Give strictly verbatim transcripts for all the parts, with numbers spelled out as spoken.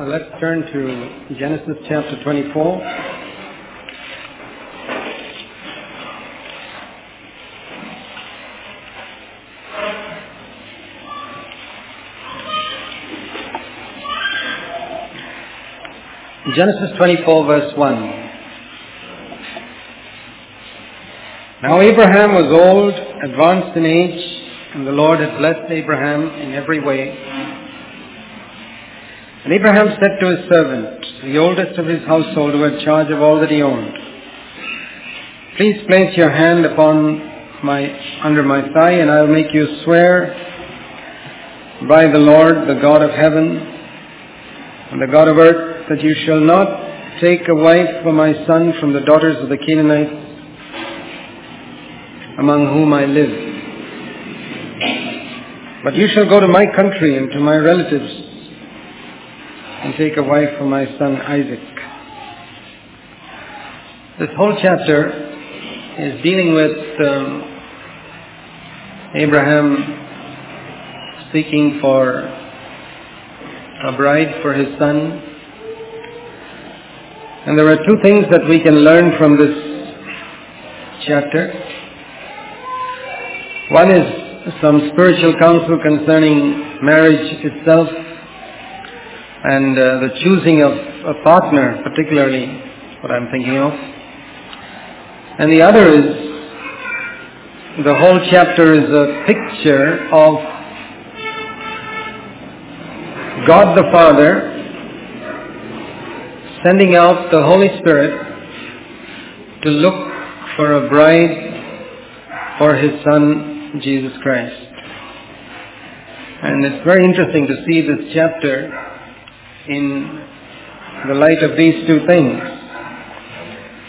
Uh, let's turn to Genesis chapter twenty-four. Genesis twenty-four verse one. Now Abraham was old, advanced in age, and the Lord had blessed Abraham in every way. And Abraham said to his servant, the oldest of his household who had charge of all that he owned, "Please place your hand upon my under my thigh, and I will make you swear by the Lord, the God of heaven and the God of earth, that you shall not take a wife for my son from the daughters of the Canaanites, among whom I live. But you shall go to my country and to my relatives, and take a wife for my son Isaac." This whole chapter is dealing with um, Abraham seeking for a bride for his son. And there are two things that we can learn from this chapter. One is some spiritual counsel concerning marriage itself, and uh, the choosing of a partner, particularly what I'm thinking of. And the other is, the whole chapter is a picture of God the Father sending out the Holy Spirit to look for a bride for his son Jesus Christ. And it's very interesting to see this chapter in the light of these two things.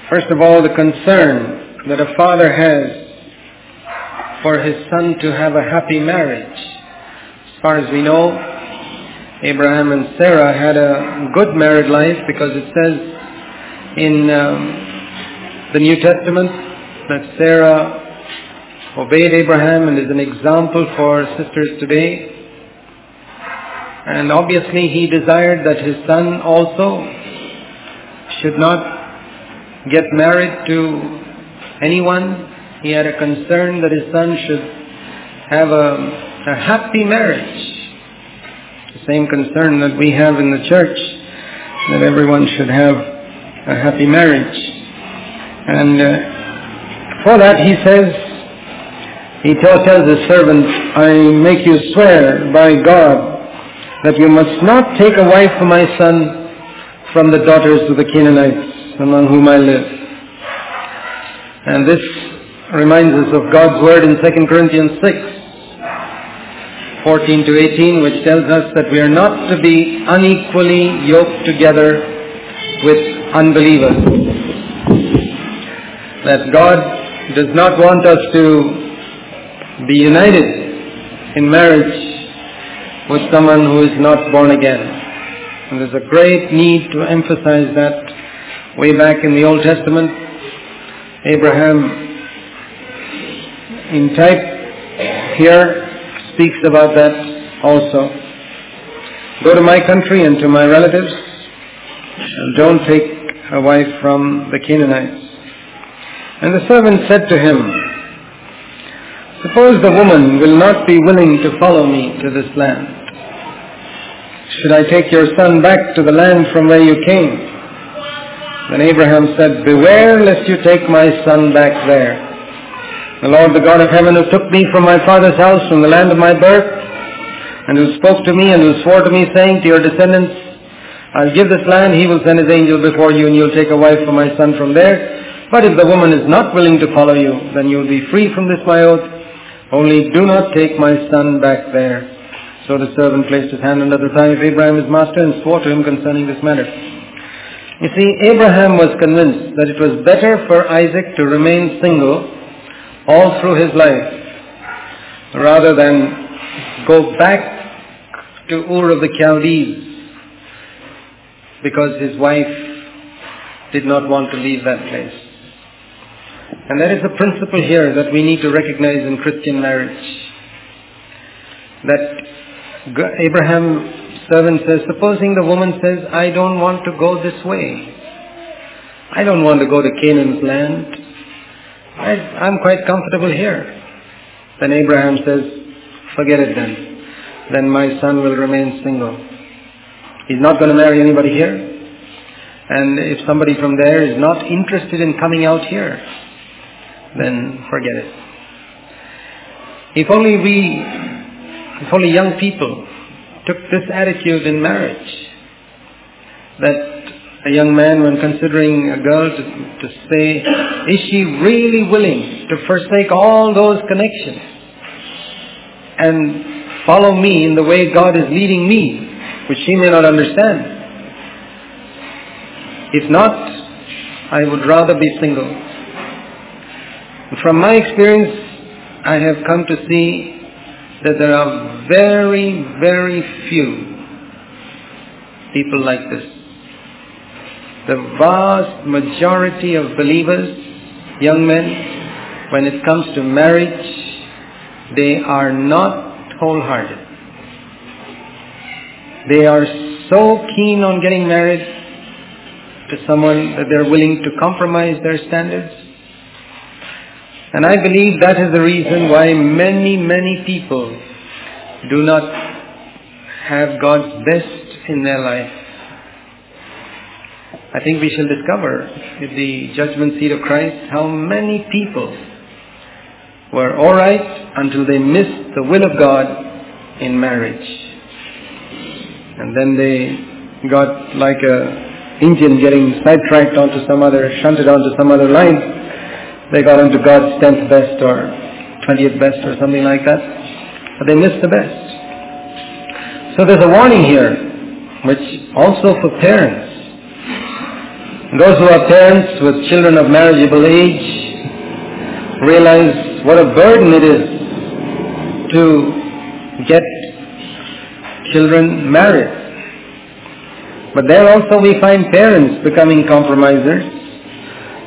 First of all, the concern that a father has for his son to have a happy marriage. As far as we know, Abraham and Sarah had a good married life, because it says in um, the New Testament that Sarah obeyed Abraham and is an example for sisters today. And obviously he desired that his son also should not get married to anyone. He had a concern that his son should have a, a happy marriage. The same concern that we have in the church, that everyone should have a happy marriage. And uh, for that he says, he tells his servant, "I make you swear by God that you must not take a wife for my son from the daughters of the Canaanites, among whom I live." And this reminds us of God's word in Second Corinthians six, fourteen to eighteen, which tells us that we are not to be unequally yoked together with unbelievers. That God does not want us to be united in marriage with someone who is not born again. And there's a great need to emphasize that. Way back in the Old Testament, Abraham in type here speaks about that also. "Go to my country and to my relatives, and don't take a wife from the Canaanites." And the servant said to him, "Suppose the woman will not be willing to follow me to this land. Should I take your son back to the land from where you came?" Then Abraham said, "Beware lest you take my son back there. The Lord, the God of heaven, who took me from my father's house, from the land of my birth, and who spoke to me and who swore to me, saying to your descendants, I'll give this land, he will send his angel before you, and you'll take a wife for my son from there. But if the woman is not willing to follow you, then you'll be free from this my oath. Only do not take my son back there." So the servant placed his hand under the thigh of Abraham his master, and swore to him concerning this matter. You see, Abraham was convinced that it was better for Isaac to remain single all through his life, rather than go back to Ur of the Chaldees, because his wife did not want to leave that place. And that is a principle here that we need to recognize in Christian marriage. That Abraham servant says, supposing the woman says, I don't want to go this way. I don't want to go to Canaan's land. I, I'm quite comfortable here. Then Abraham says, forget it then. Then my son will remain single. He's not going to marry anybody here. And if somebody from there is not interested in coming out here, then forget it. If only we, if only young people took this attitude in marriage, that a young man, when considering a girl, to, to say, is she really willing to forsake all those connections and follow me in the way God is leading me, which she may not understand. If not, I would rather be single. From my experience, I have come to see that there are very, very few people like this. The vast majority of believers, young men, when it comes to marriage, they are not wholehearted. They are so keen on getting married to someone that they're willing to compromise their standards. And I believe that is the reason why many, many people do not have God's best in their life. I think we shall discover at the judgment seat of Christ how many people were alright until they missed the will of God in marriage. And then they got like a engine getting sidetracked onto some other, shunted onto some other line. They got onto God's tenth best or twentieth best or something like that. But they missed the best. So there's a warning here, which also for parents. Those who are parents with children of marriageable age realize what a burden it is to get children married. But there also we find parents becoming compromisers,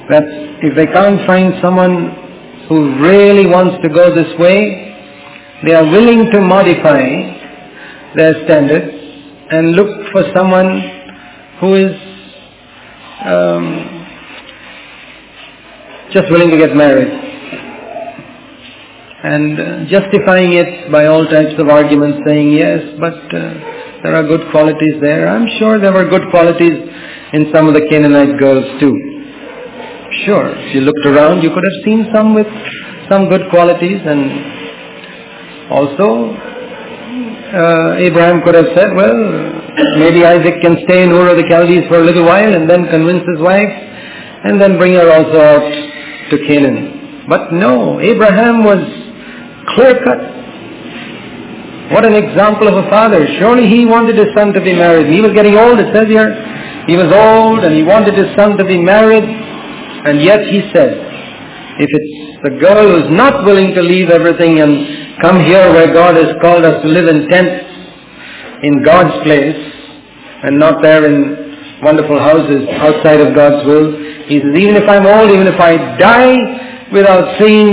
that if they can't find someone who really wants to go this way, they are willing to modify their standards and look for someone who is Um, just willing to get married, and uh, justifying it by all types of arguments, saying yes, but uh, there are good qualities there. I'm sure there were good qualities in some of the Canaanite girls too. Sure, if you looked around, you could have seen some with some good qualities. And also uh, Abraham could have said, well, maybe Isaac can stay in Ur of the Chaldees for a little while and then convince his wife and then bring her also out to Canaan. But no, Abraham was clear-cut. What an example of a father. Surely he wanted his son to be married. He was getting old, it says here. He was old and he wanted his son to be married, and yet he said, if it's the girl who's not willing to leave everything and come here where God has called us to live in tents, in God's place, and not there in wonderful houses outside of God's will. He says, even if I'm old, even if I die without seeing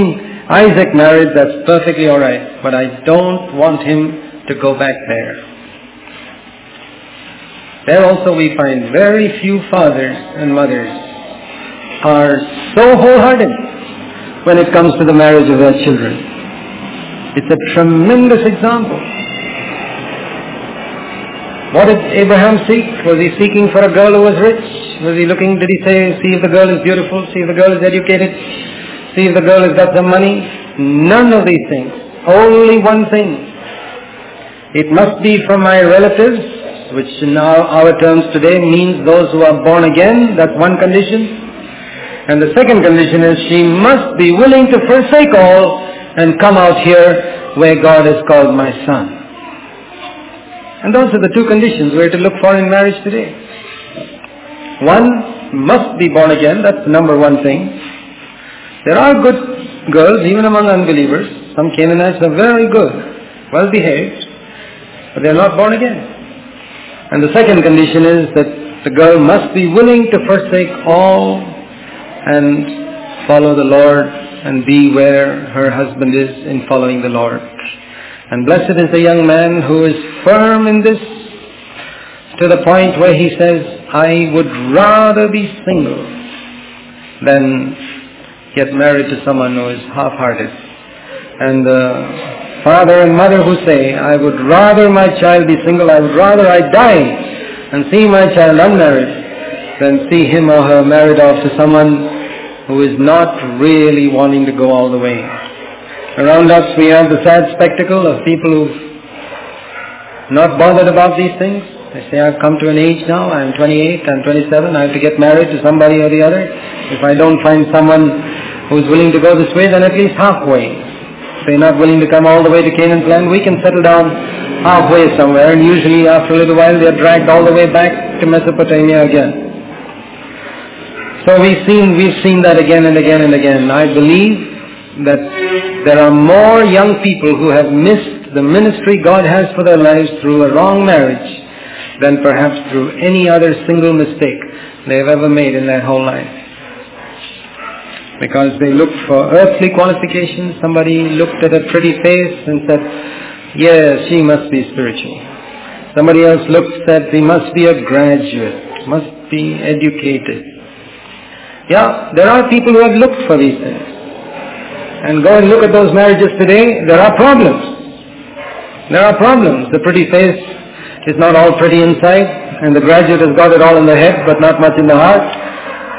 Isaac married, that's perfectly all right. But I don't want him to go back there. There also we find very few fathers and mothers are so wholehearted when it comes to the marriage of their children. It's a tremendous example. What did Abraham seek? Was he seeking for a girl who was rich? Was he looking, did he say, see if the girl is beautiful, see if the girl is educated, see if the girl has got some money? None of these things. Only one thing. It must be from my relatives, which in our, our terms today means those who are born again. That's one condition. And the second condition is she must be willing to forsake all and come out here where God has called my son. And those are the two conditions we are to look for in marriage today. One, must be born again. That's the number one thing. There are good girls, even among unbelievers. Some Canaanites are very good, well behaved, but they are not born again. And the second condition is that the girl must be willing to forsake all and follow the Lord and be where her husband is in following the Lord. And blessed is the young man who is firm in this, to the point where he says, I would rather be single than get married to someone who is half-hearted. And the father and mother who say, I would rather my child be single, I would rather I die and see my child unmarried than see him or her married off to someone who is not really wanting to go all the way. Around us we have the sad spectacle of people who've not bothered about these things. They say, I've come to an age now, I'm twenty-eight, I'm twenty-seven, I have to get married to somebody or the other. If I don't find someone who's willing to go this way, then at least halfway. If they're not willing to come all the way to Canaan's land, we can settle down halfway somewhere, and usually after a little while they're dragged all the way back to Mesopotamia again. So we've seen, we've seen that again and again and again. I believe that there are more young people who have missed the ministry God has for their lives through a wrong marriage than perhaps through any other single mistake they've ever made in their whole life. Because they looked for earthly qualifications. Somebody looked at a pretty face and said, yes, she must be spiritual. Somebody else looked and said, he must be a graduate, must be educated. Yeah, there are people who have looked for these things. And go and look at those marriages today, there are problems. There are problems. The pretty face, it's not all pretty inside, and the graduate has got it all in the head but not much in the heart,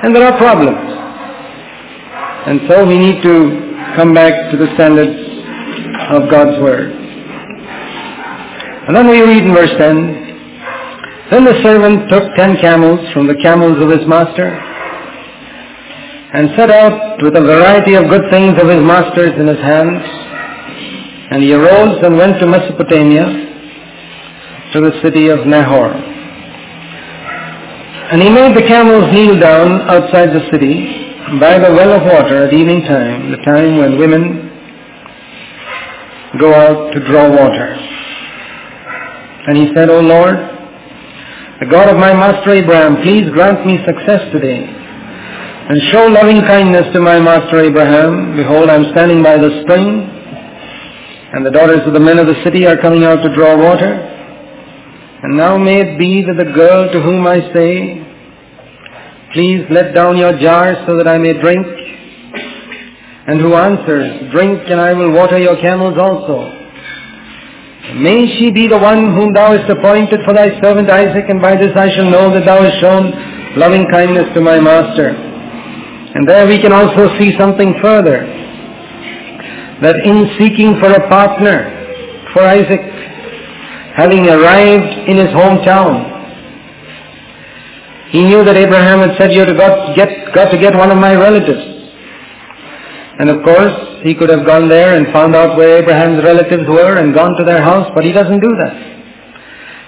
and there are problems. And so we need to come back to the standards of God's Word. And then we read in verse ten, then the servant took ten camels from the camels of his master and set out with a variety of good things of his master's in his hands, and he arose and went to Mesopotamia, to the city of Nahor. And he made the camels kneel down outside the city by the well of water at evening time, the time when women go out to draw water. And he said, O Lord, the God of my master Abraham, please grant me success today, and show loving kindness to my master Abraham. Behold, I am standing by the spring, and the daughters of the men of the city are coming out to draw water. And now may it be that the girl to whom I say, please let down your jar so that I may drink, and who answers, drink and I will water your camels also, may she be the one whom thou hast appointed for thy servant Isaac, and by this I shall know that thou hast shown loving kindness to my master. And there we can also see something further, that in seeking for a partner for Isaac, having arrived in his hometown, he knew that Abraham had said, you've got, got to get one of my relatives. And of course, he could have gone there and found out where Abraham's relatives were and gone to their house, but he doesn't do that.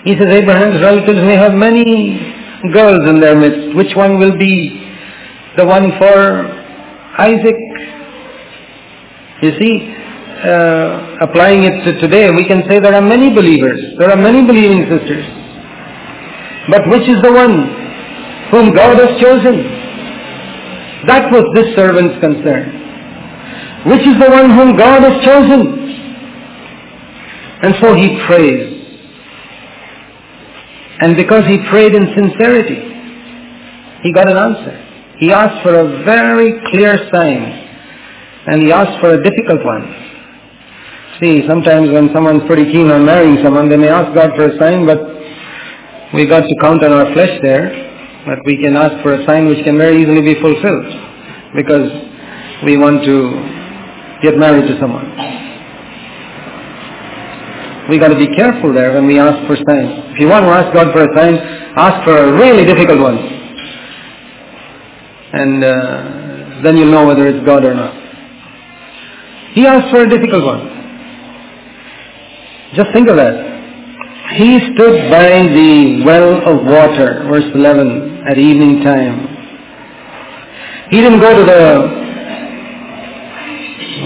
He says, Abraham's relatives may have many girls in their midst. Which one will be the one for Isaac? You see, Uh, applying it to today, we can say there are many believers, there are many believing sisters, but which is the one whom God has chosen? That was this servant's concern. Which is the one whom God has chosen? And so he prays. And because he prayed in sincerity, he got an answer. He asked for a very clear sign, and he asked for a difficult one. See, sometimes when someone's pretty keen on marrying someone, they may ask God for a sign, but we got to count on our flesh there. But we can ask for a sign which can very easily be fulfilled, because we want to get married to someone. We got to be careful there when we ask for signs. If you want to ask God for a sign, ask for a really difficult one, and uh, then you'll know whether it's God or not. He asked for a difficult one. Just think of that. He stood by the well of water, verse eleven, at evening time. He didn't go to the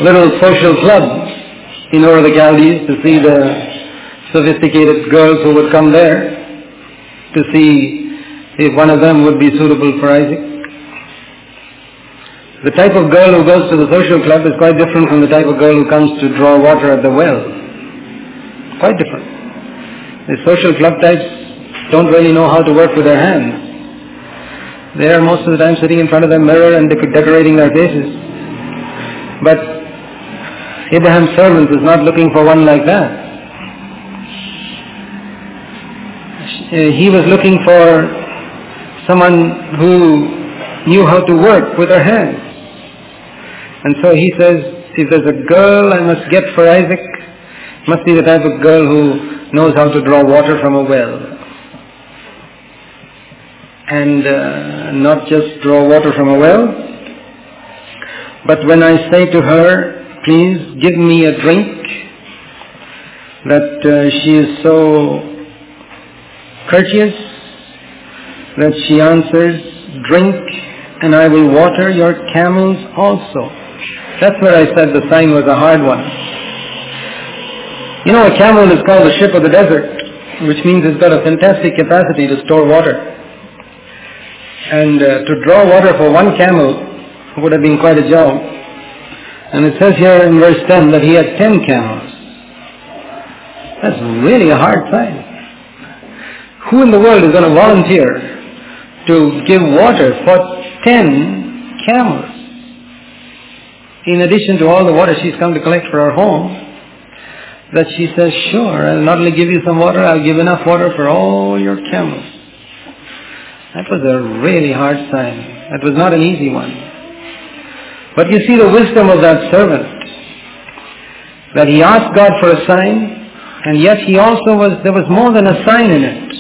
little social club in Ur of the Chaldees to see the sophisticated girls who would come there to see if one of them would be suitable for Isaac. The type of girl who goes to the social club is quite different from the type of girl who comes to draw water at the well. Quite different. The social club types don't really know how to work with their hands. They are most of the time sitting in front of their mirror and decorating their faces. But Abraham's servant is not looking for one like that. He was looking for someone who knew how to work with her hands. And so he says, if there's a girl I must get for Isaac, it must be the type of girl who knows how to draw water from a well. And uh, not just draw water from a well, but when I say to her, please give me a drink, that uh, she is so courteous that she answers, drink and I will water your camels also. That's where I said the sign was a hard one. You know, a camel is called the ship of the desert, which means it's got a fantastic capacity to store water. And uh, to draw water for one camel would have been quite a job. And it says here in verse ten that he had ten camels. That's really a hard sign. Who in the world is going to volunteer to give water for ten camels? In addition to all the water she's come to collect for her home, that she says, sure, I'll not only give you some water, I'll give enough water for all your camels. That was a really hard sign. That was not an easy one. But you see the wisdom of that servant, that he asked God for a sign, and yet he also was, there was more than a sign in it.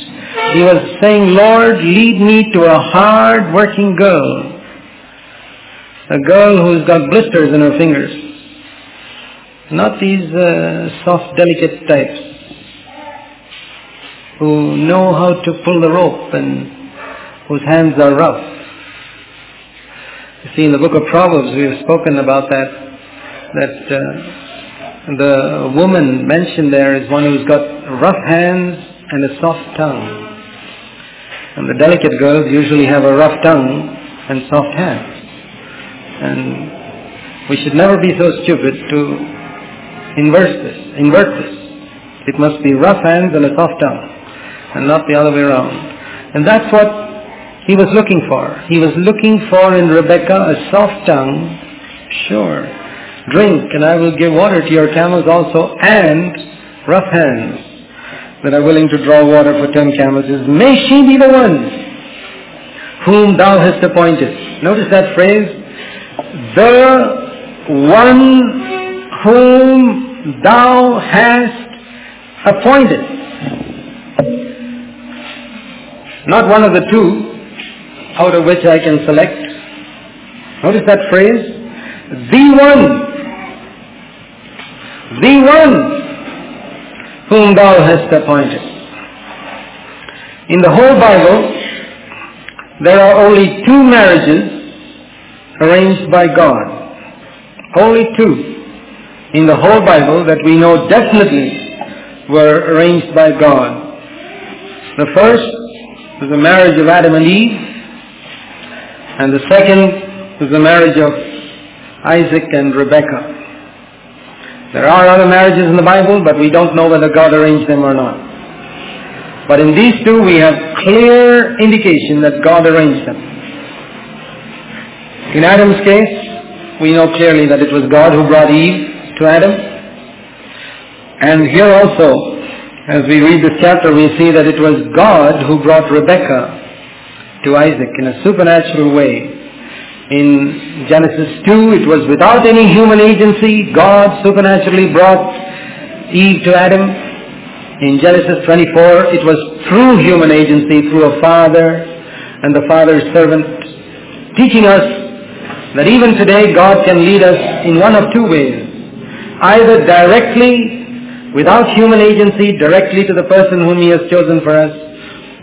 He was saying, Lord, lead me to a hard-working girl, a girl who's got blisters in her fingers, not these uh, soft, delicate types who know how to pull the rope and whose hands are rough. You see, in the book of Proverbs, we have spoken about that, that uh, the woman mentioned there is one who's got rough hands and a soft tongue. And the delicate girls usually have a rough tongue and soft hands. And we should never be so stupid to invert this. Invert this. It must be rough hands and a soft tongue, and not the other way around. And that's what he was looking for. He was looking for in Rebekah a soft tongue. Sure. Drink, and I will give water to your camels also, and rough hands that are willing to draw water for ten camels. Is, may she be the one whom thou hast appointed. Notice that phrase, the one whom thou hast appointed. Not one of the two out of which I can select. Notice that phrase, the one, the one whom thou hast appointed. In the whole Bible, there are only two marriages arranged by God. Only two in the whole Bible that we know definitely were arranged by God. The first was the marriage of Adam and Eve, and the second was the marriage of Isaac and Rebekah. There are other marriages in the Bible, but we don't know whether God arranged them or not. But in these two, we have clear indication that God arranged them. In Adam's case, we know clearly that it was God who brought Eve to Adam. And here also, as we read this chapter, we see that it was God who brought Rebekah to Isaac in a supernatural way. In Genesis two, it was without any human agency. God supernaturally brought Eve to Adam. In Genesis twenty-four, it was through human agency, through a father and the father's servant, teaching us that even today God can lead us in one of two ways. Either directly, without human agency, directly to the person whom He has chosen for us,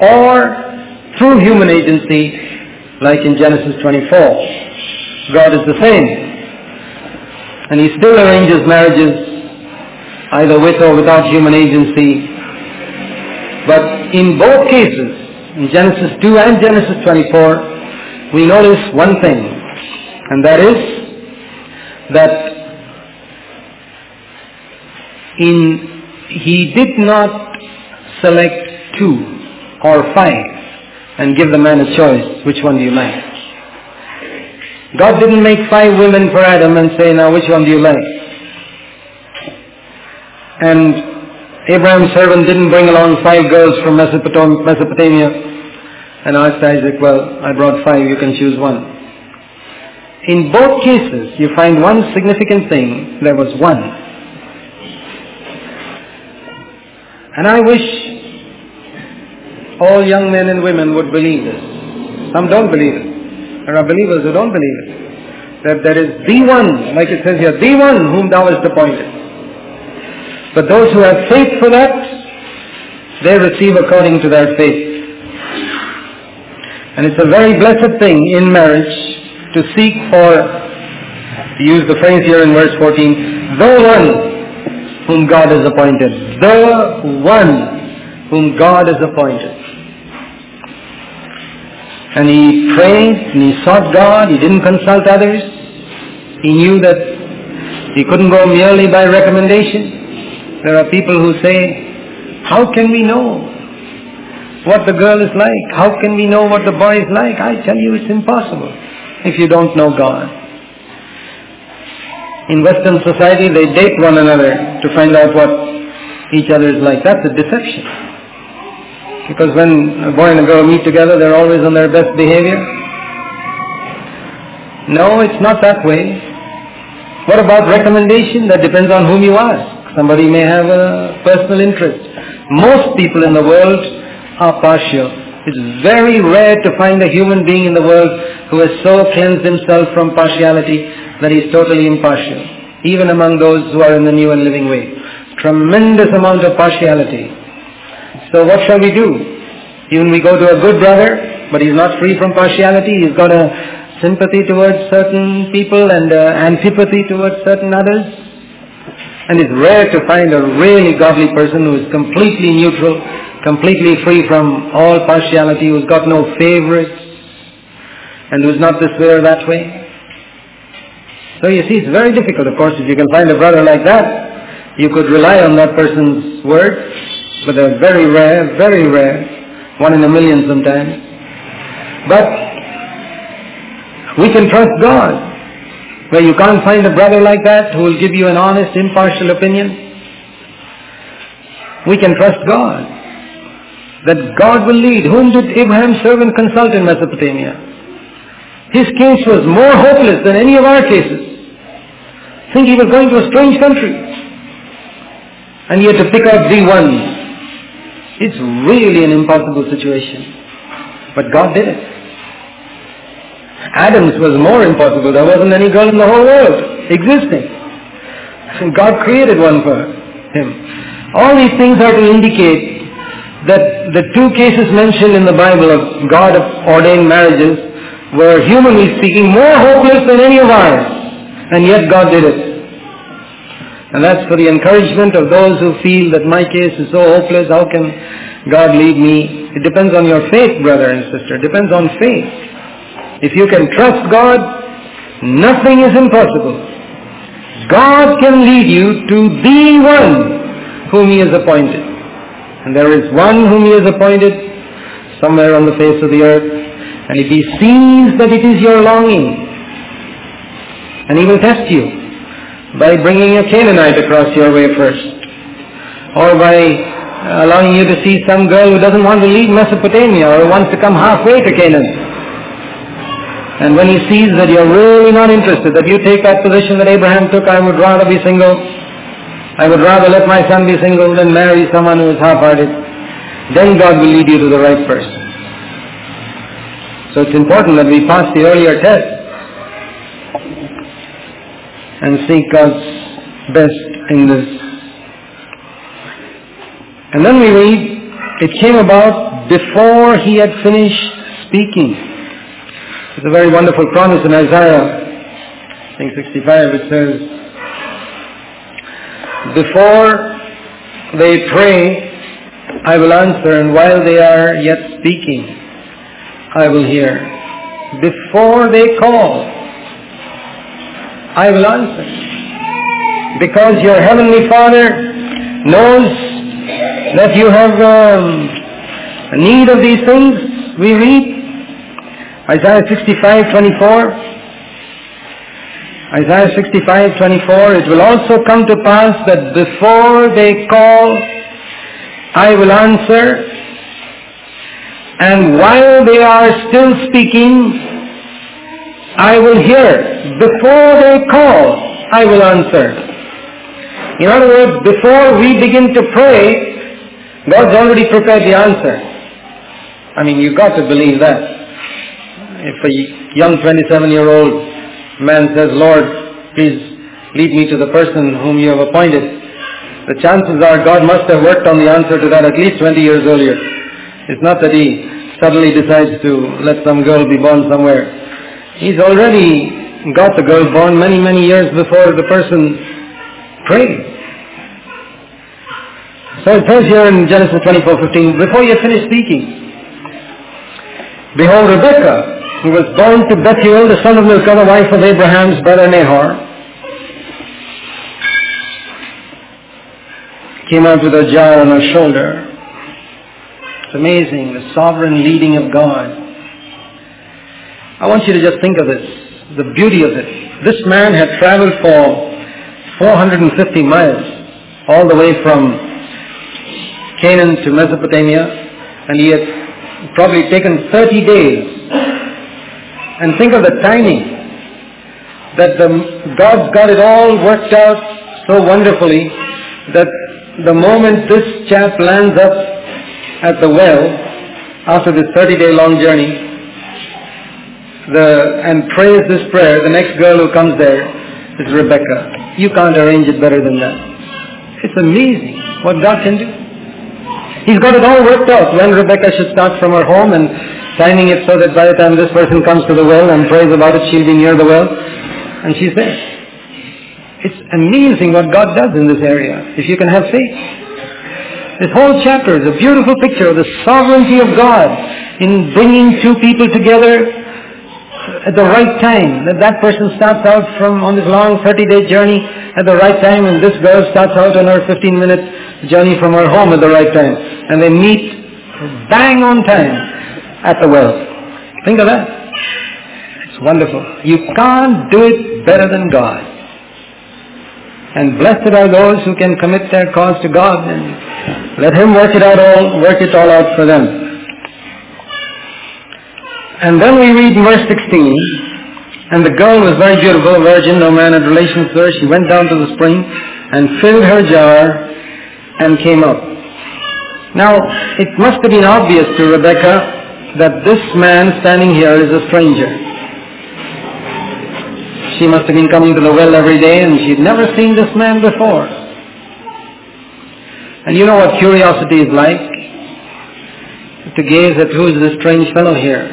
or through human agency, like in Genesis twenty-four. God is the same, and He still arranges marriages either with or without human agency. But in both cases, in Genesis two and Genesis twenty-four, we notice one thing, and that is that in He did not select two or five and give the man a choice, which one do you like? God didn't make five women for Adam and say, now which one do you like? And Abraham's servant didn't bring along five girls from Mesopotamia and asked Isaac, well, I brought five, you can choose one. In both cases, you find one significant thing, there was one. And I wish all young men and women would believe this. Some don't believe it. There are believers who don't believe it. That there is the one, like it says here, the one whom thou hast appointed. But those who have faith for that, they receive according to their faith. And it's a very blessed thing in marriage to seek for, to use the phrase here in verse fourteen, the one whom God has appointed. The one whom God has appointed. And he prayed and he sought God, he didn't consult others. He knew that he couldn't go merely by recommendation. There are people who say, how can we know what the girl is like? How can we know what the boy is like? I tell you, it's impossible if you don't know God. In Western society, they date one another to find out what each other is like. That's a deception. Because when a boy and a girl meet together, they're always on their best behavior. No, it's not that way. What about recommendation? That depends on whom you ask. Somebody may have a personal interest. Most people in the world are partial. It's very rare to find a human being in the world who has so cleansed himself from partiality that he is totally impartial, even among those who are in the new and living way. Tremendous amount of partiality. So what shall we do? Even we go to a good brother, but he's not free from partiality. He's got a sympathy towards certain people and antipathy towards certain others. And it's rare to find a really godly person who is completely neutral, completely free from all partiality, who's got no favorites, and who's not this way or that way. So you see, it's very difficult, of course, if you can find a brother like that, you could rely on that person's word, but they're very rare, very rare, one in a million sometimes. But we can trust God. Where you can't find a brother like that who will give you an honest, impartial opinion. We can trust God. That God will lead. Whom did Abraham's servant consult in Mesopotamia? His case was more hopeless than any of our cases. Think he was going to a strange country. And he had to pick out the one. It's really an impossible situation. But God did it. Adam's was more impossible. There wasn't any girl in the whole world existing. And God created one for him. All these things are to indicate that the two cases mentioned in the Bible of God ordained marriages were, humanly speaking, more hopeless than any of ours. And yet God did it. And that's for the encouragement of those who feel that my case is so hopeless, how can God lead me? It depends on your faith, brother and sister. It depends on faith. If you can trust God, nothing is impossible. God can lead you to the one whom He has appointed. And there is one whom He has appointed somewhere on the face of the earth. And if He sees that it is your longing, and He will test you by bringing a Canaanite across your way first, or by allowing you to see some girl who doesn't want to leave Mesopotamia or wants to come halfway to Canaan. And when he sees that you're really not interested, that you take that position that Abraham took, I would rather be single, I would rather let my son be single than marry someone who is half-hearted, then God will lead you to the right person. So it's important that we pass the earlier test and seek God's best in this. And then we read, it came about before he had finished speaking. It's a very wonderful promise in Isaiah, I think sixty-five, it says, before they pray, I will answer, and while they are yet speaking, I will hear. Before they call, I will answer. Because your Heavenly Father knows that you have um, the need of these things, we read Isaiah sixty-five twenty-four. Isaiah sixty-five twenty-four, it will also come to pass that before they call, I will answer, and while they are still speaking, I will hear. Before they call, I will answer. In other words, before we begin to pray, God's already prepared the answer. I mean, you've got to believe that. If a young twenty-seven-year-old man says, Lord, please lead me to the person whom you have appointed, the chances are God must have worked on the answer to that at least twenty years earlier. It's not that he suddenly decides to let some girl be born somewhere. He's already got the girl born many, many years before the person prayed. So it says here in Genesis twenty-four fifteen, before you finish speaking, behold, Rebekah, who was born to Bethuel, the son of Milcah, the wife of Abraham's brother Nahor, came out with a jar on her shoulder. It's amazing, the sovereign leading of God. I want you to just think of this, the beauty of it. This man had traveled for four hundred fifty miles, all the way from Canaan to Mesopotamia, and he had probably taken thirty days. And think of the timing, that the, God got it all worked out so wonderfully that the moment this chap lands up at the well after this thirty-day long journey the, and prays this prayer, the next girl who comes there is Rebekah. You can't arrange it better than that. It's amazing what God can do. He's got it all worked out when Rebekah should start from her home, and timing it so that by the time this person comes to the well and prays about it, she'll be near the well, and she's there. It's amazing what God does in this area, if you can have faith. This whole chapter is a beautiful picture of the sovereignty of God in bringing two people together at the right time. That that person starts out from on this long thirty-day journey at the right time, and this girl starts out on her fifteen-minute journey from her home at the right time. And they meet bang on time at the well. Think of that. It's wonderful. You can't do it better than God. And blessed are those who can commit their cause to God and let Him work it out all, work it all out for them. And then we read verse sixteen, and the girl was very beautiful, virgin, no man had relations with her. She went down to the spring and filled her jar and came up. Now, it must have been obvious to Rebekah that this man standing here is a stranger. She must have been coming to the well every day, and she'd never seen this man before. And you know what curiosity is like? To gaze at who is this strange fellow here.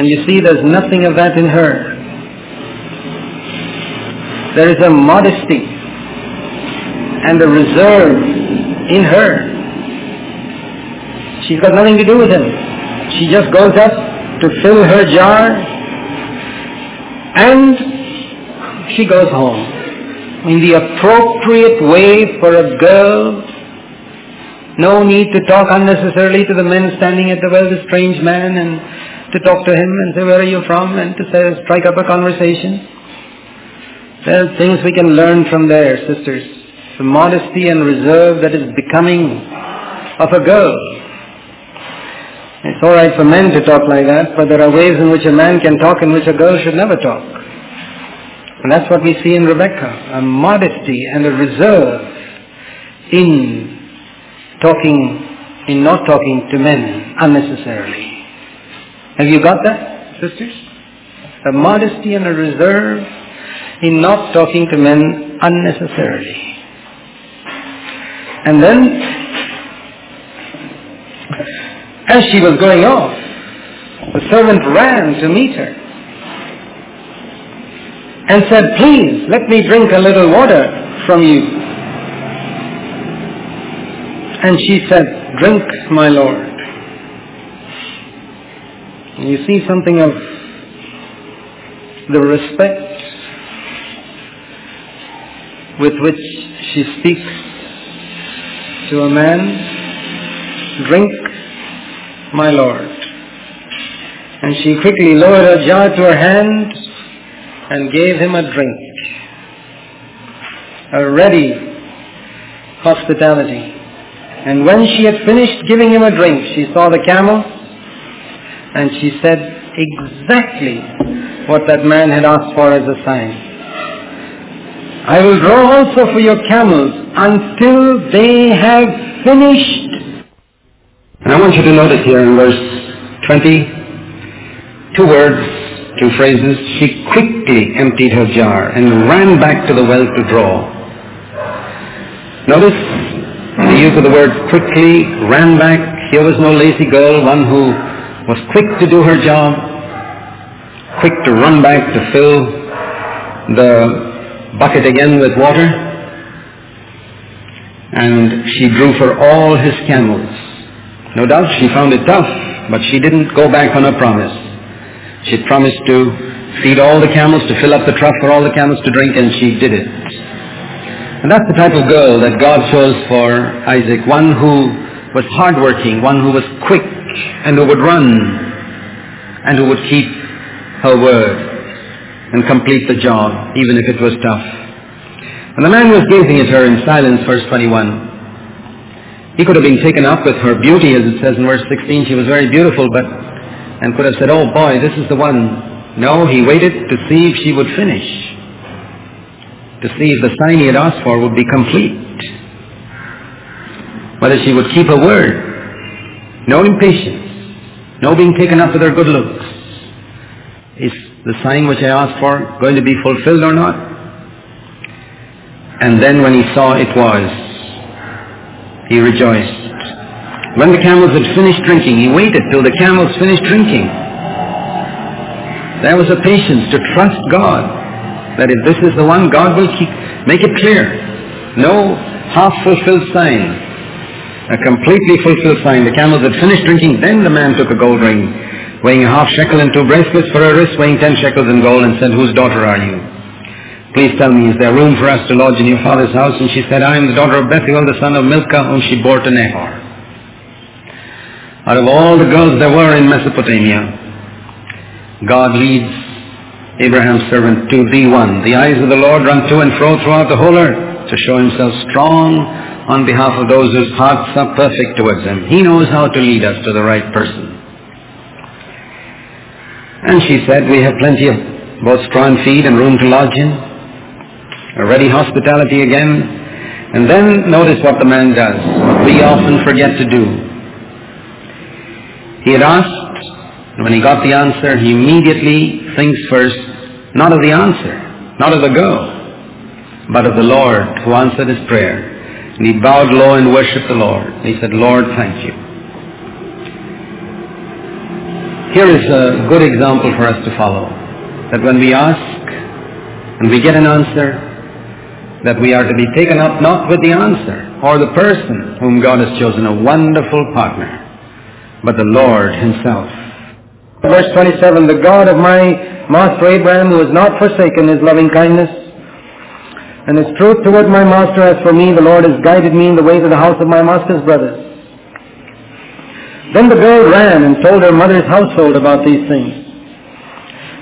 And you see there's nothing of that in her. There is a modesty and a reserve in her. She's got nothing to do with him. She just goes up to fill her jar and she goes home in the appropriate way for a girl. No need to talk unnecessarily to the men standing at the well, the strange man, and to talk to him and say, where are you from? And to say, strike up a conversation. There are things we can learn from there, sisters. The modesty and reserve that is becoming of a girl. It's alright for men to talk like that, but there are ways in which a man can talk in which a girl should never talk. And that's what we see in Rebekah, a modesty and a reserve in talking, in not talking to men unnecessarily. Have you got that, sisters? A modesty and a reserve in not talking to men unnecessarily. And then, as she was going off, the servant ran to meet her and said, please, let me drink a little water from you. And she said, drink, my Lord. And you see something of the respect with which she speaks to a man. drink, my Lord." And she quickly lowered her jar to her hand and gave him a drink. A ready hospitality. And when she had finished giving him a drink, she saw the camel and she said exactly what that man had asked for as a sign. "I will draw also for your camels until they have finished." And I want you to notice here in verse twenty, two words, two phrases. She quickly emptied her jar and ran back to the well to draw. Notice the use of the word quickly, ran back. Here was no lazy girl, one who was quick to do her job, quick to run back to fill the bucket again with water. And she drew for all his camels. No doubt she found it tough, but she didn't go back on her promise. She promised to feed all the camels, to fill up the trough for all the camels to drink, and she did it. And that's the type of girl that God chose for Isaac, one who was hardworking, one who was quick, and who would run, and who would keep her word and complete the job, even if it was tough. And the man was gazing at her in silence, verse twenty-one. He could have been taken up with her beauty, as it says in verse sixteen. She was very beautiful, but and could have said, "Oh boy, this is the one." No, he waited to see if she would finish, to see if the sign he had asked for would be complete, whether she would keep her word. No impatience, no being taken up with her good looks. Is the sign which I asked for going to be fulfilled or not? And then when he saw it was, he rejoiced. When the camels had finished drinking, he waited till the camels finished drinking. There was a patience to trust God, that if this is the one, God will keep, make it clear. No half-fulfilled sign. A completely fulfilled sign. The camels had finished drinking. Then the man took a gold ring, weighing a half shekel and two bracelets for her wrist, weighing ten shekels in gold, and said, "Whose daughter are you? Please tell me, is there room for us to lodge in your father's house?" And she said, "I am the daughter of Bethuel, the son of Milcah, whom she bore to Nahor." Out of all the girls there were in Mesopotamia, God leads Abraham's servant to the one. The eyes of the Lord run to and fro throughout the whole earth to show himself strong on behalf of those whose hearts are perfect towards him. He knows how to lead us to the right person. And she said, "We have plenty of both straw and feed and room to lodge in." A ready hospitality again. And then notice what the man does, what we often forget to do. He had asked, and when he got the answer, he immediately thinks first, not of the answer, not of the girl, but of the Lord who answered his prayer. And he bowed low and worshipped the Lord. And he said, "Lord, thank you." Here is a good example for us to follow, that when we ask and we get an answer, that we are to be taken up not with the answer or the person whom God has chosen, a wonderful partner, but the Lord himself. Verse twenty-seven, "The God of my master Abraham, who has not forsaken his loving kindness, and his truth toward my master, as for me, the Lord has guided me in the way to the house of my master's brothers." Then the girl ran and told her mother's household about these things.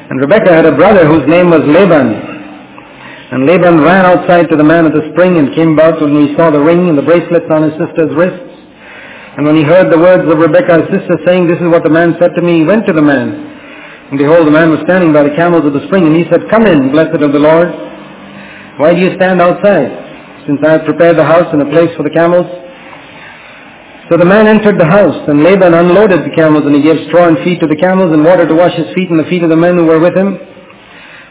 And Rebekah had a brother whose name was Laban. And Laban ran outside to the man at the spring and came back when he saw the ring and the bracelets on his sister's wrists. And when he heard the words of Rebekah, his sister, saying, "This is what the man said to me," he went to the man. And behold, the man was standing by the camels of the spring. And he said, "Come in, blessed of the Lord. Why do you stand outside? Since I have prepared the house and a place for the camels." So the man entered the house, and Laban unloaded the camels, and he gave straw and feed to the camels, and water to wash his feet and the feet of the men who were with him.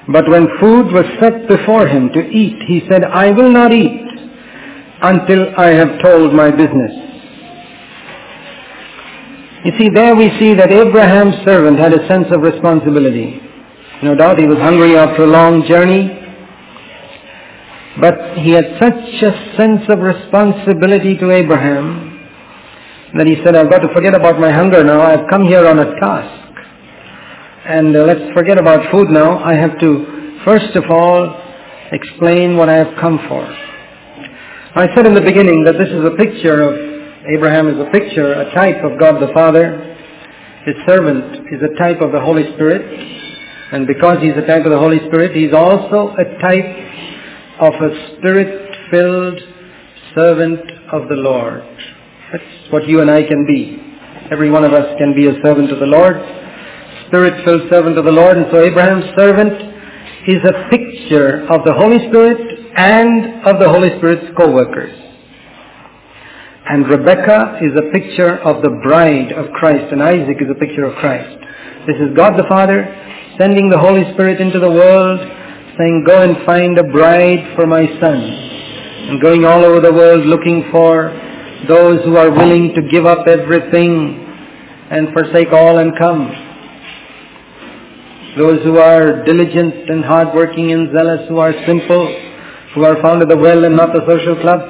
But when food was set before him to eat, he said, "I will not eat until I have told my business." You see, there we see that Abraham's servant had a sense of responsibility. No doubt he was hungry after a long journey, but he had such a sense of responsibility to Abraham that he said, "I've got to forget about my hunger now. I've come here on a task. And uh, let's forget about food now. I have to, first of all, explain what I have come for." I said in the beginning that this is a picture of Abraham is a picture, a type of God the Father. His servant is a type of the Holy Spirit. And because he's a type of the Holy Spirit, he's also a type of a Spirit-filled servant of the Lord. That's what you and I can be. Every one of us can be a servant of the Lord, Spirit-filled servant of the Lord. And so Abraham's servant is a picture of the Holy Spirit and of the Holy Spirit's co-workers. And Rebekah is a picture of the bride of Christ, and Isaac is a picture of Christ. This is God the Father sending the Holy Spirit into the world, saying, go and find a bride for my son. And going all over the world looking for those who are willing to give up everything and forsake all and come. Those who are diligent and hardworking and zealous, who are simple, who are found at the well and not the social club.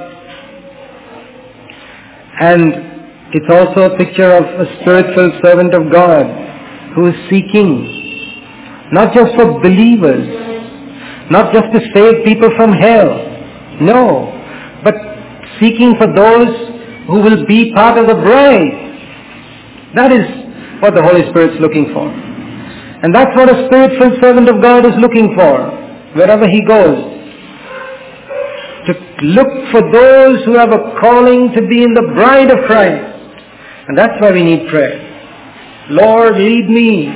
And it's also a picture of a spiritual servant of God who is seeking, not just for believers, not just to save people from hell, no, but seeking for those who will be part of the bride. That is what the Holy Spirit's looking for. And that's what a spiritual servant of God is looking for, wherever he goes. To look for those who have a calling to be in the bride of Christ. And that's why we need prayer. Lord, lead me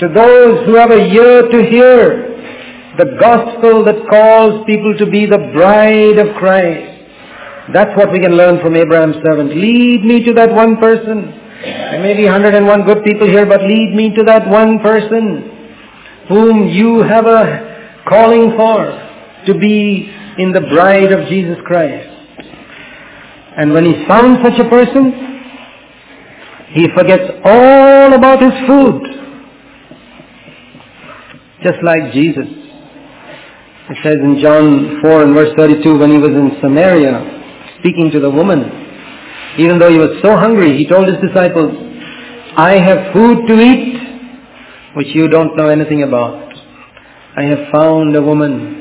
to those who have a ear to hear the gospel that calls people to be the bride of Christ. That's what we can learn from Abraham's servant. Lead me to that one person. There may be one hundred and one good people here, but lead me to that one person whom you have a calling for to be in the bride of Jesus Christ. And when he found such a person, he forgets all about his food. Just like Jesus. It says in John four and verse thirty-two, when he was in Samaria speaking to the woman, even though he was so hungry, he told his disciples, I have food to eat, which you don't know anything about. I have found a woman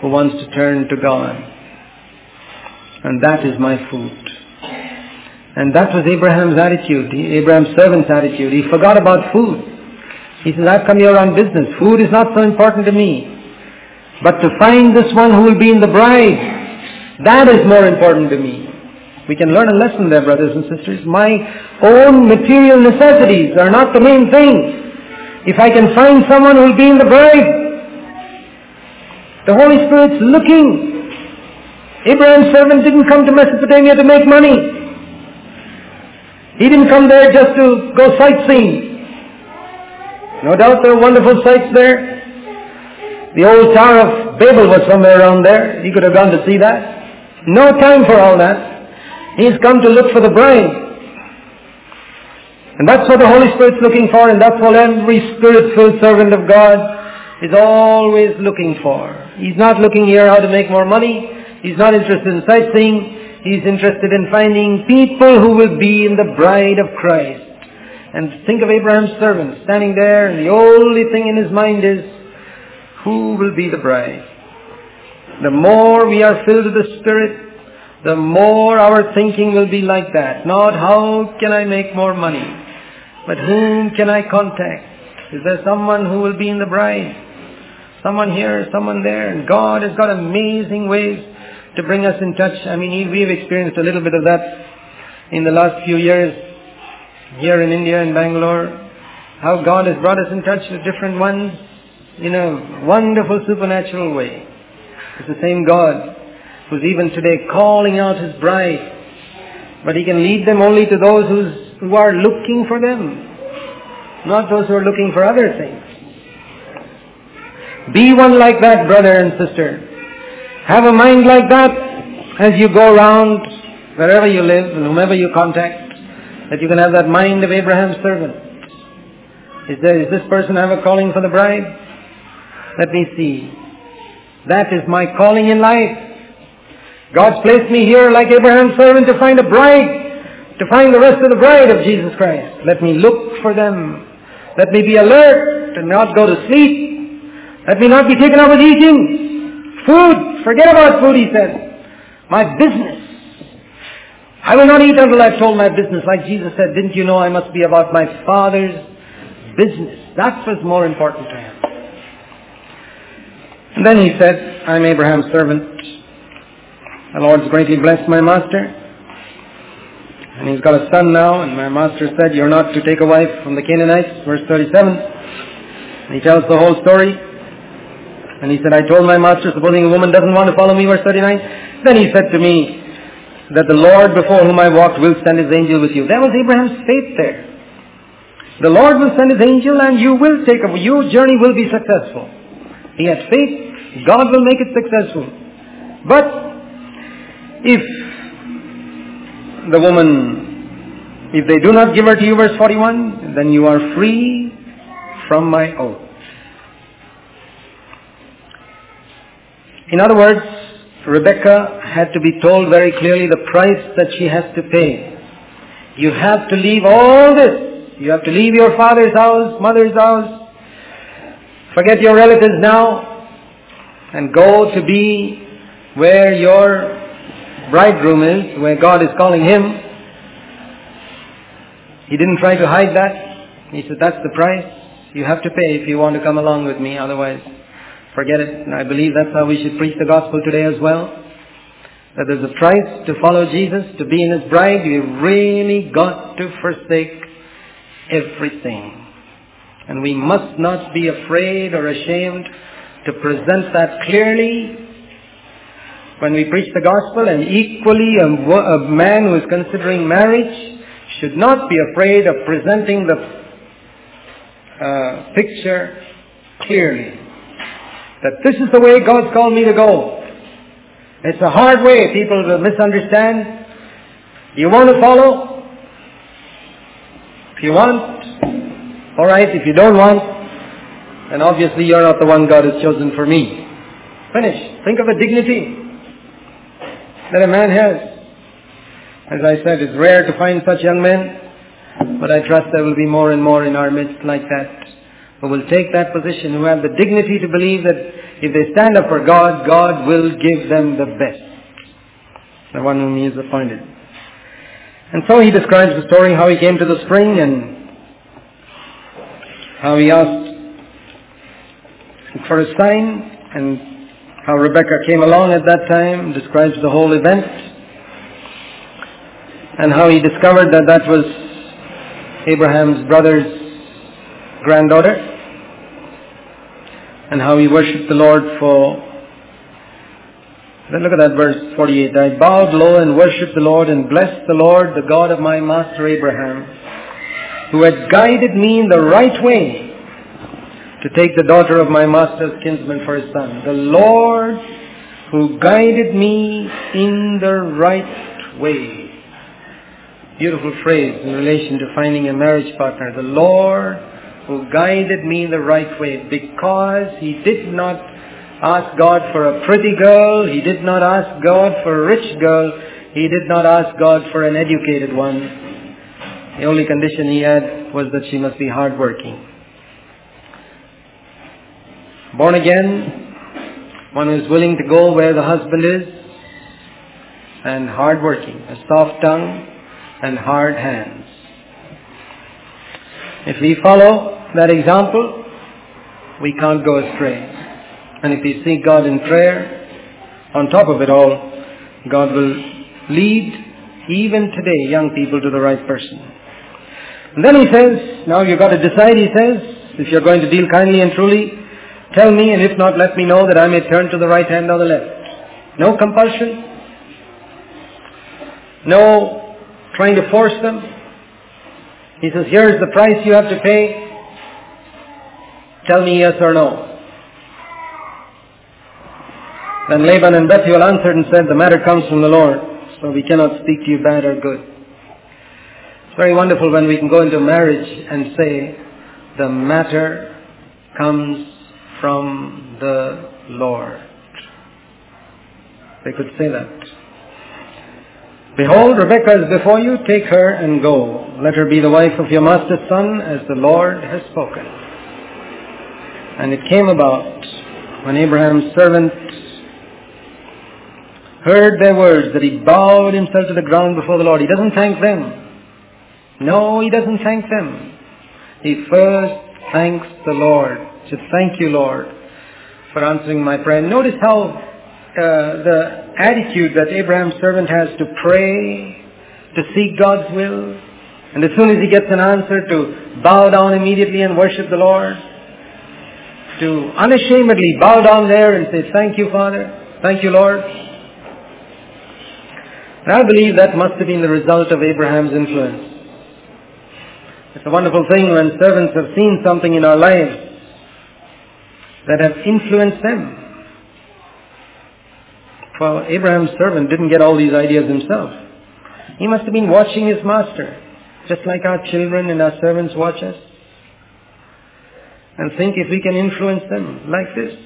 who wants to turn to God. And that is my food. And that was Abraham's attitude, Abraham's servant's attitude. He forgot about food. He says, I've come here on business. Food is not so important to me. But to find this one who will be in the bride, that is more important to me. We can learn a lesson there, brothers and sisters. My own material necessities are not the main thing. If I can find someone who will be in the bride, the Holy Spirit's looking. Abraham's servant didn't come to Mesopotamia to make money. He didn't come there just to go sightseeing. No doubt there are wonderful sights there. The old Tower of Babel was somewhere around there. He could have gone to see that. No time for all that. He's come to look for the bride. And that's what the Holy Spirit's looking for, and that's what every Spirit-filled servant of God is always looking for. He's not looking here how to make more money. He's not interested in sightseeing. He's interested in finding people who will be in the bride of Christ. And think of Abraham's servant standing there, and the only thing in his mind is, who will be the bride? The more we are filled with the Spirit, the more our thinking will be like that. Not how can I make more money, but whom can I contact? Is there someone who will be in the bride? Someone here, someone there. And God has got amazing ways to bring us in touch. I mean, we've experienced a little bit of that in the last few years here in India, in Bangalore. How God has brought us in touch with different ones in a wonderful supernatural way. It's the same God who's even today calling out his bride. But he can lead them only to those who's, who are looking for them, not those who are looking for other things. Be one like that, brother and sister. Have a mind like that as you go around wherever you live and whomever you contact, that you can have that mind of Abraham's servant. Is there, is this person have a calling for the bride? Let me see. That is my calling in life. God's placed me here like Abraham's servant to find a bride, to find the rest of the bride of Jesus Christ. Let me look for them. Let me be alert and not go to sleep. Let me not be taken up with eating. Food, forget about food, he said. My business. I will not eat until I've told my business. Like Jesus said, didn't you know I must be about my Father's business? That was more important to him. And then he said, I'm Abraham's servant. The Lord's greatly blessed my master. And he's got a son now, and my master said, you're not to take a wife from the Canaanites, verse thirty-seven. And he tells the whole story. And he said, I told my master, supposing a woman doesn't want to follow me, verse thirty-nine. Then he said to me, that the Lord before whom I walked will send his angel with you. That was Abraham's faith there. The Lord will send his angel and you will take a, your journey will be successful. He had faith, God will make it successful. But if the woman, if they do not give her to you, verse forty-one, then you are free from my oath. In other words, Rebekah had to be told very clearly the price that she has to pay. You have to leave all this. You have to leave your father's house, mother's house. Forget your relatives now and go to be where your bridegroom is, where God is calling him. He didn't try to hide that. He said, that's the price you have to pay if you want to come along with me. Otherwise, forget it. And I believe that's how we should preach the gospel today as well. That there's a price to follow Jesus, to be in his bride. We've really got to forsake everything. And we must not be afraid or ashamed to present that clearly when we preach the gospel. And equally, a man who is considering marriage should not be afraid of presenting the uh, picture clearly. That this is the way God's called me to go. It's a hard way. People will misunderstand. You want to follow? If you want, all right. If you don't want, then obviously you're not the one God has chosen for me. Finish. Think of the dignity that a man has. As I said, it's rare to find such young men, but I trust there will be more and more in our midst like that, who will take that position, who have the dignity to believe that if they stand up for God, God will give them the best, the one whom he has appointed. And so he describes the story, how he came to the spring and how he asked for a sign and how Rebekah came along at that time, describes the whole event and how he discovered that that was Abraham's brother's granddaughter, and how he worshipped the Lord for, look at that verse forty-eight, I bowed low and worshipped the Lord and blessed the Lord, the God of my master Abraham, who had guided me in the right way to take the daughter of my master's kinsman for his son. The Lord who guided me in the right way. Beautiful phrase in relation to finding a marriage partner. The Lord who guided me in the right way, because he did not ask God for a pretty girl, he did not ask God for a rich girl, he did not ask God for an educated one. The only condition he had was that she must be hardworking. Born again, one who is willing to go where the husband is, and hardworking, a soft tongue and hard hands. If we follow that example, we can't go astray. And if we seek God in prayer, on top of it all, God will lead, even today, young people to the right person. And then he says, now you've got to decide, he says, if you're going to deal kindly and truly, tell me, and if not, let me know that I may turn to the right hand or the left. No compulsion. No trying to force them. He says, here's the price you have to pay. Tell me yes or no. Then Laban and Bethuel answered and said, the matter comes from the Lord, so we cannot speak to you bad or good. It's very wonderful when we can go into marriage and say, the matter comes from the Lord. They could say that. Behold, Rebekah is before you, take her and go. Let her be the wife of your master's son, as the Lord has spoken. And it came about when Abraham's servant heard their words, that he bowed himself to the ground before the Lord. He doesn't thank them. No, he doesn't thank them. He first thanks the Lord. Says, thank you, Lord, for answering my prayer. Notice how uh, the attitude that Abraham's servant has to pray, to seek God's will, and as soon as he gets an answer, to bow down immediately and worship the Lord, to unashamedly bow down there and say, thank you, Father, thank you, Lord. And I believe that must have been the result of Abraham's influence. It's a wonderful thing when servants have seen something in our lives that have influenced them. For Abraham's servant didn't get all these ideas himself. He must have been watching his master, just like our children and our servants watch us, and think if we can influence them like this.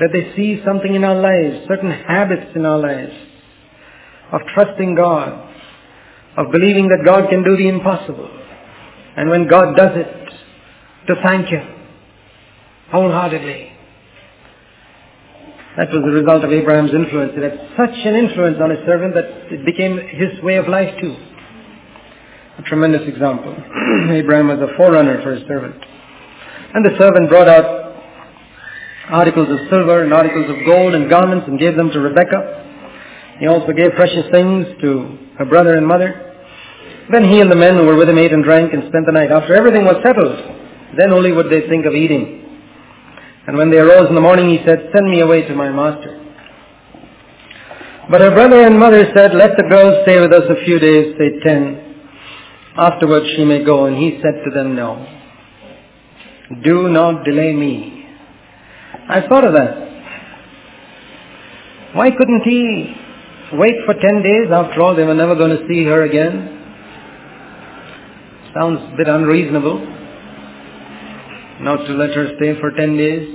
That they see something in our lives, certain habits in our lives, of trusting God, of believing that God can do the impossible. And when God does it, to thank Him wholeheartedly. That was the result of Abraham's influence. It had such an influence on his servant that it became his way of life too. A tremendous example. Abraham was a forerunner for his servant. And the servant brought out articles of silver and articles of gold and garments and gave them to Rebekah. He also gave precious things to her brother and mother. Then he and the men who were with him ate and drank and spent the night. After everything was settled, then only would they think of eating. And when they arose in the morning, he said, send me away to my master. But her brother and mother said, let the girl stay with us a few days, say ten. Afterwards she may go. And he said to them, no. Do not delay me. I thought of that. Why couldn't he wait for ten days? After all, they were never going to see her again. Sounds a bit unreasonable, not to let her stay for ten days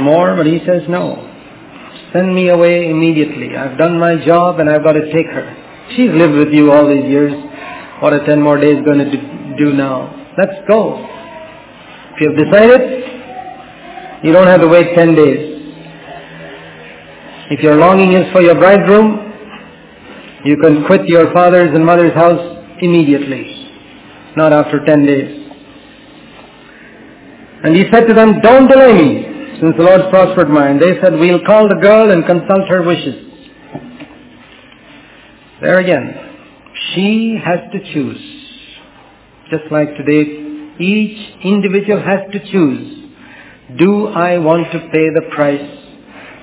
more. But he says, no. Send me away immediately. I've done my job and I've got to take her. She's lived with you all these years. What are ten more days going to do now? Let's go. If you've decided, you don't have to wait ten days. If your longing is for your bridegroom, you can quit your father's and mother's house immediately, not after ten days. And he said to them, don't delay me, since the Lord prospered mine. They said, we'll call the girl and consult her wishes. There again, she has to choose. Just like today, each individual has to choose. Do I want to pay the price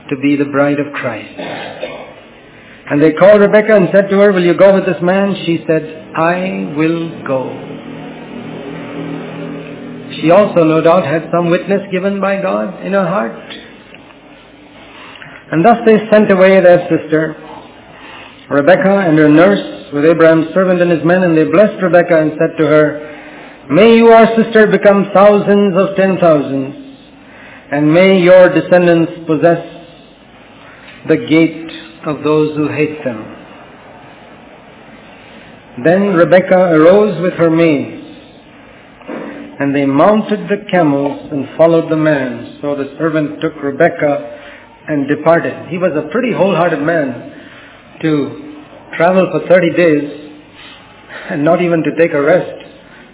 to be the bride of Christ? And they called Rebekah and said to her, will you go with this man? She said, I will go. She also no doubt had some witness given by God in her heart. And thus they sent away their sister Rebekah and her nurse with Abraham's servant and his men, and they blessed Rebekah and said to her, may you, our sister, become thousands of ten thousands, and may your descendants possess the gate of those who hate them. Then Rebekah arose with her maids, and they mounted the camels and followed the man. So the servant took Rebekah and departed. He was a pretty wholehearted man to travel for thirty days and not even to take a rest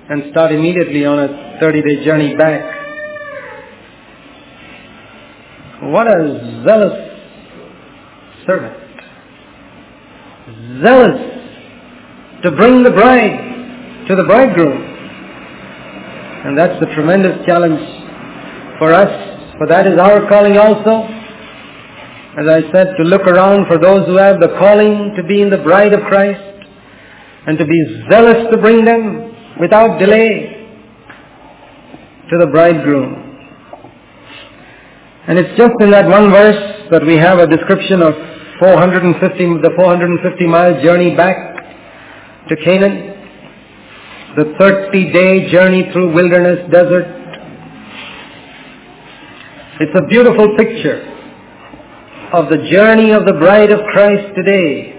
and start immediately on a thirty-day journey back. What a zealous servant, zealous to bring the bride to the bridegroom. And that's the tremendous challenge for us, for that is our calling also, as I said, to look around for those who have the calling to be in the bride of Christ and to be zealous to bring them without delay to the bridegroom. And it's just in that one verse that we have a description of four hundred fifty, the four hundred fifty mile journey back to Canaan, the thirty day journey through wilderness, desert. It's a beautiful picture of the journey of the bride of Christ today,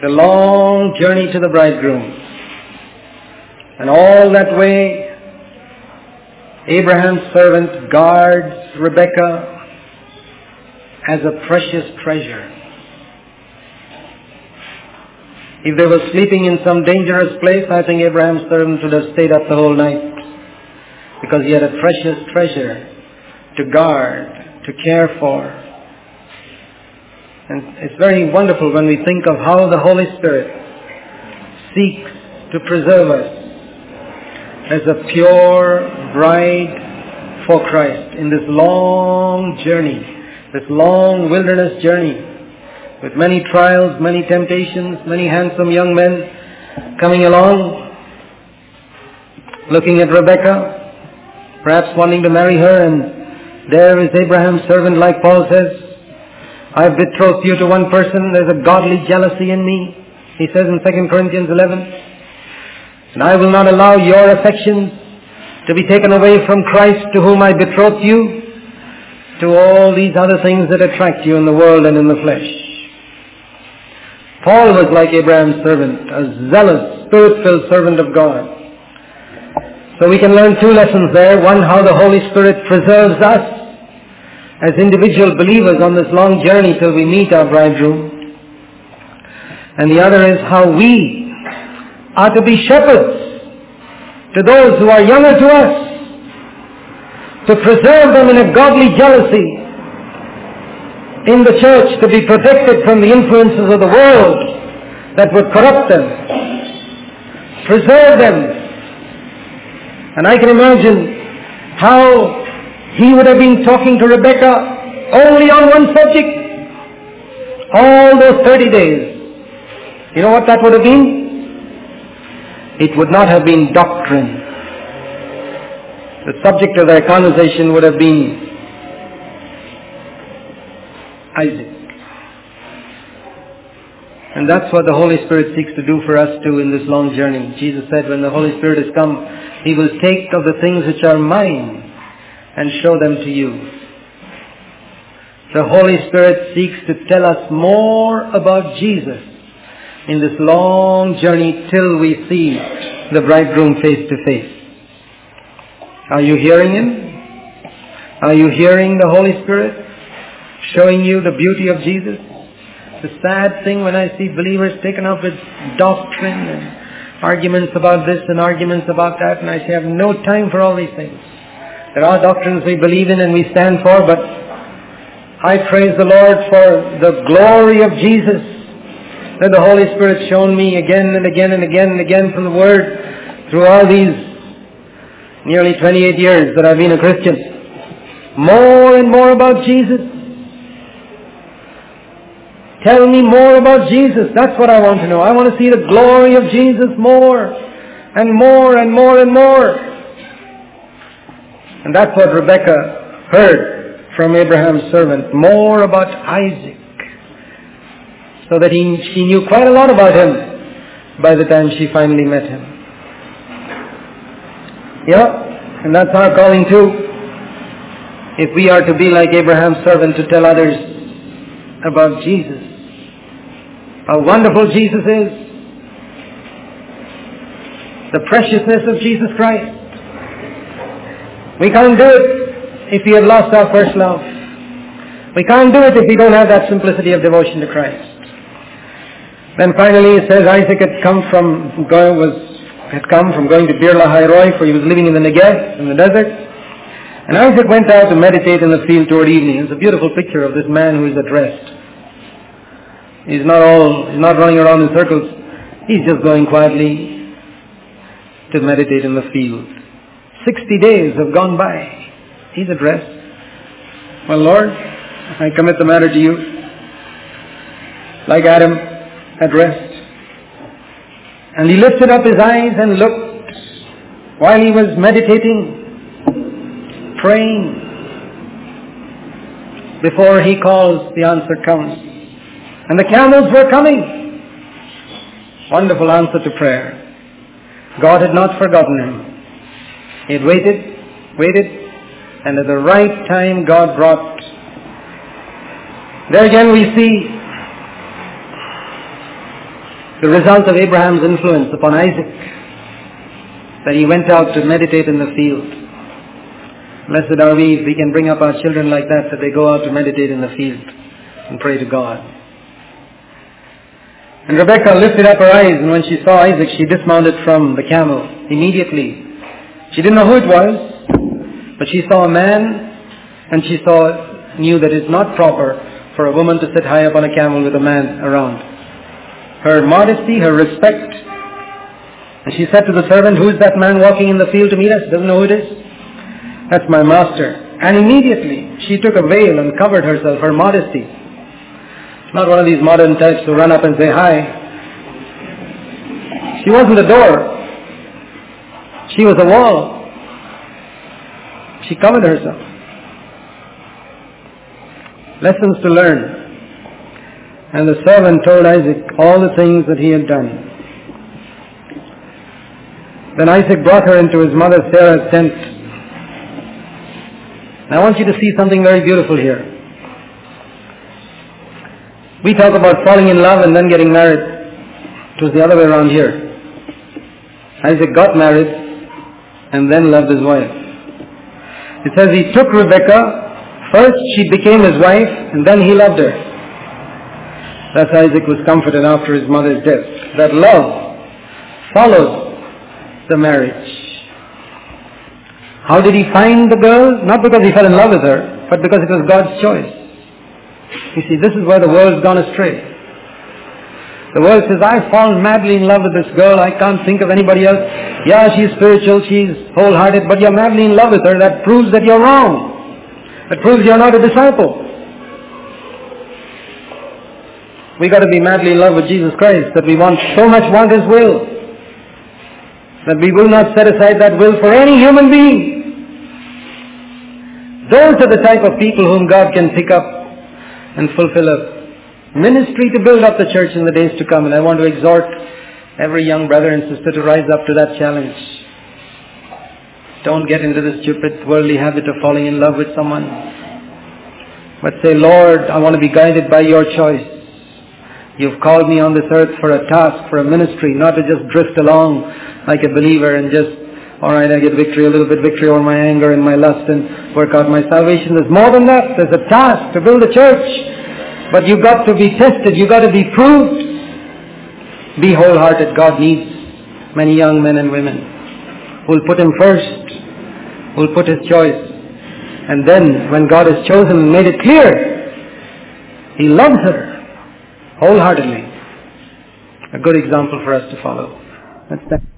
the long journey to the bridegroom. And all that way, Abraham's servant guards Rebekah as a precious treasure. If they were sleeping in some dangerous place, I think Abraham's servant would have stayed up the whole night, because he had a precious treasure to guard, to care for. And it's very wonderful when we think of how the Holy Spirit seeks to preserve us as a pure bride for Christ in this long journey, this long wilderness journey, with many trials, many temptations, many handsome young men coming along, looking at Rebekah, perhaps wanting to marry her, and there is Abraham's servant, like Paul says, I have betrothed you to one person, there's a godly jealousy in me, he says in Second Corinthians eleven. And I will not allow your affections to be taken away from Christ, to whom I betrothed you, to all these other things that attract you in the world and in the flesh. Paul was like Abraham's servant, a zealous, spirit-filled servant of God. So we can learn two lessons there. One, how the Holy Spirit preserves us as individual believers on this long journey till we meet our bridegroom. And the other is how we are to be shepherds to those who are younger to us, to preserve them in a godly jealousy in the church, to be protected from the influences of the world that would corrupt them, preserve them. And I can imagine how he would have been talking to Rebekah only on one subject all those thirty days. You know what that would have been? It would not have been doctrine. The subject of their conversation would have been Isaac. And that's what the Holy Spirit seeks to do for us too in this long journey. Jesus said, when the Holy Spirit has come, He will take of the things which are mine and show them to you. The Holy Spirit seeks to tell us more about Jesus in this long journey till we see the bridegroom face to face. Are you hearing him? Are you hearing the Holy Spirit showing you the beauty of Jesus? The sad thing when I see believers taken up with doctrine and arguments about this and arguments about that, and I say, I have no time for all these things. There are doctrines we believe in and we stand for, but I praise the Lord for the glory of Jesus that the Holy Spirit's shown me again and again and again and again from the Word through all these nearly twenty-eight years that I've been a Christian. More and more about Jesus. Tell me more about Jesus. That's what I want to know. I want to see the glory of Jesus more and more and more and more. And that's what Rebekah heard from Abraham's servant. More about Isaac. So that he, she knew quite a lot about him by the time she finally met him. Yeah, and that's our calling too. If we are to be like Abraham's servant, to tell others about Jesus, how wonderful Jesus is, the preciousness of Jesus Christ. We can't do it if we have lost our first love. We can't do it if we don't have that simplicity of devotion to Christ. Then finally it says Isaac had come from going, was, had come from going to Beer Lahai Roi, for he was living in the Negev, in the desert. And Isaac went out to meditate in the field toward evening. It's a beautiful picture of this man who is at rest. He's not all, he's not running around in circles. He's just going quietly to meditate in the field. Sixty days have gone by. He's at rest. Well, Lord, I commit the matter to you. Like Adam, at rest. And he lifted up his eyes and looked while he was meditating, praying. Before he calls, the answer comes. And the camels were coming. Wonderful answer to prayer. God had not forgotten him. He had waited, waited, and at the right time God brought. There again we see the result of Abraham's influence upon Isaac, that he went out to meditate in the field. Blessed are we if we can bring up our children like that, that they go out to meditate in the field and pray to God. And Rebekah lifted up her eyes, and when she saw Isaac, she dismounted from the camel immediately. She didn't know who it was, but she saw a man, and she saw, knew that it's not proper for a woman to sit high up on a camel with a man around. Her modesty, her respect. And she said to the servant, "Who is that man walking in the field to meet us? Doesn't know who it is. That's my master." And immediately she took a veil and covered herself, her modesty. Not one of these modern types who run up and say hi. She wasn't a door. She was a wall. She covered herself. Lessons to learn. And the servant told Isaac all the things that he had done. Then Isaac brought her into his mother Sarah's tent. And I want you to see something very beautiful here. We talk about falling in love and then getting married. It was the other way around here. Isaac got married and then loved his wife. It says he took Rebekah. First she became his wife and then he loved her. Thus Isaac was comforted after his mother's death. That love followed the marriage. How did he find the girl? Not because he fell in love with her, but because it was God's choice. You see, this is where the world's gone astray. The world says, "I've fallen madly in love with this girl. I can't think of anybody else. Yeah, she's spiritual, she's wholehearted, but you're madly in love with her. That proves that you're wrong. That proves you're not a disciple." We got to be madly in love with Jesus Christ, that we want so much want His will, that we will not set aside that will for any human being. Those are the type of people whom God can pick up and fulfill a ministry to build up the church in the days to come. And I want to exhort every young brother and sister to rise up to that challenge. Don't get into the stupid worldly habit of falling in love with someone. But say, "Lord, I want to be guided by your choice. You've called me on this earth for a task, for a ministry, not to just drift along like a believer and just, all right, I get victory, a little bit victory over my anger and my lust and work out my salvation." There's more than that. There's a task to build a church. But you've got to be tested. You've got to be proved. Be wholehearted. God needs many young men and women who will put Him first, who will put His choice. And then when God has chosen and made it clear, He loves her wholeheartedly. A good example for us to follow. That's that.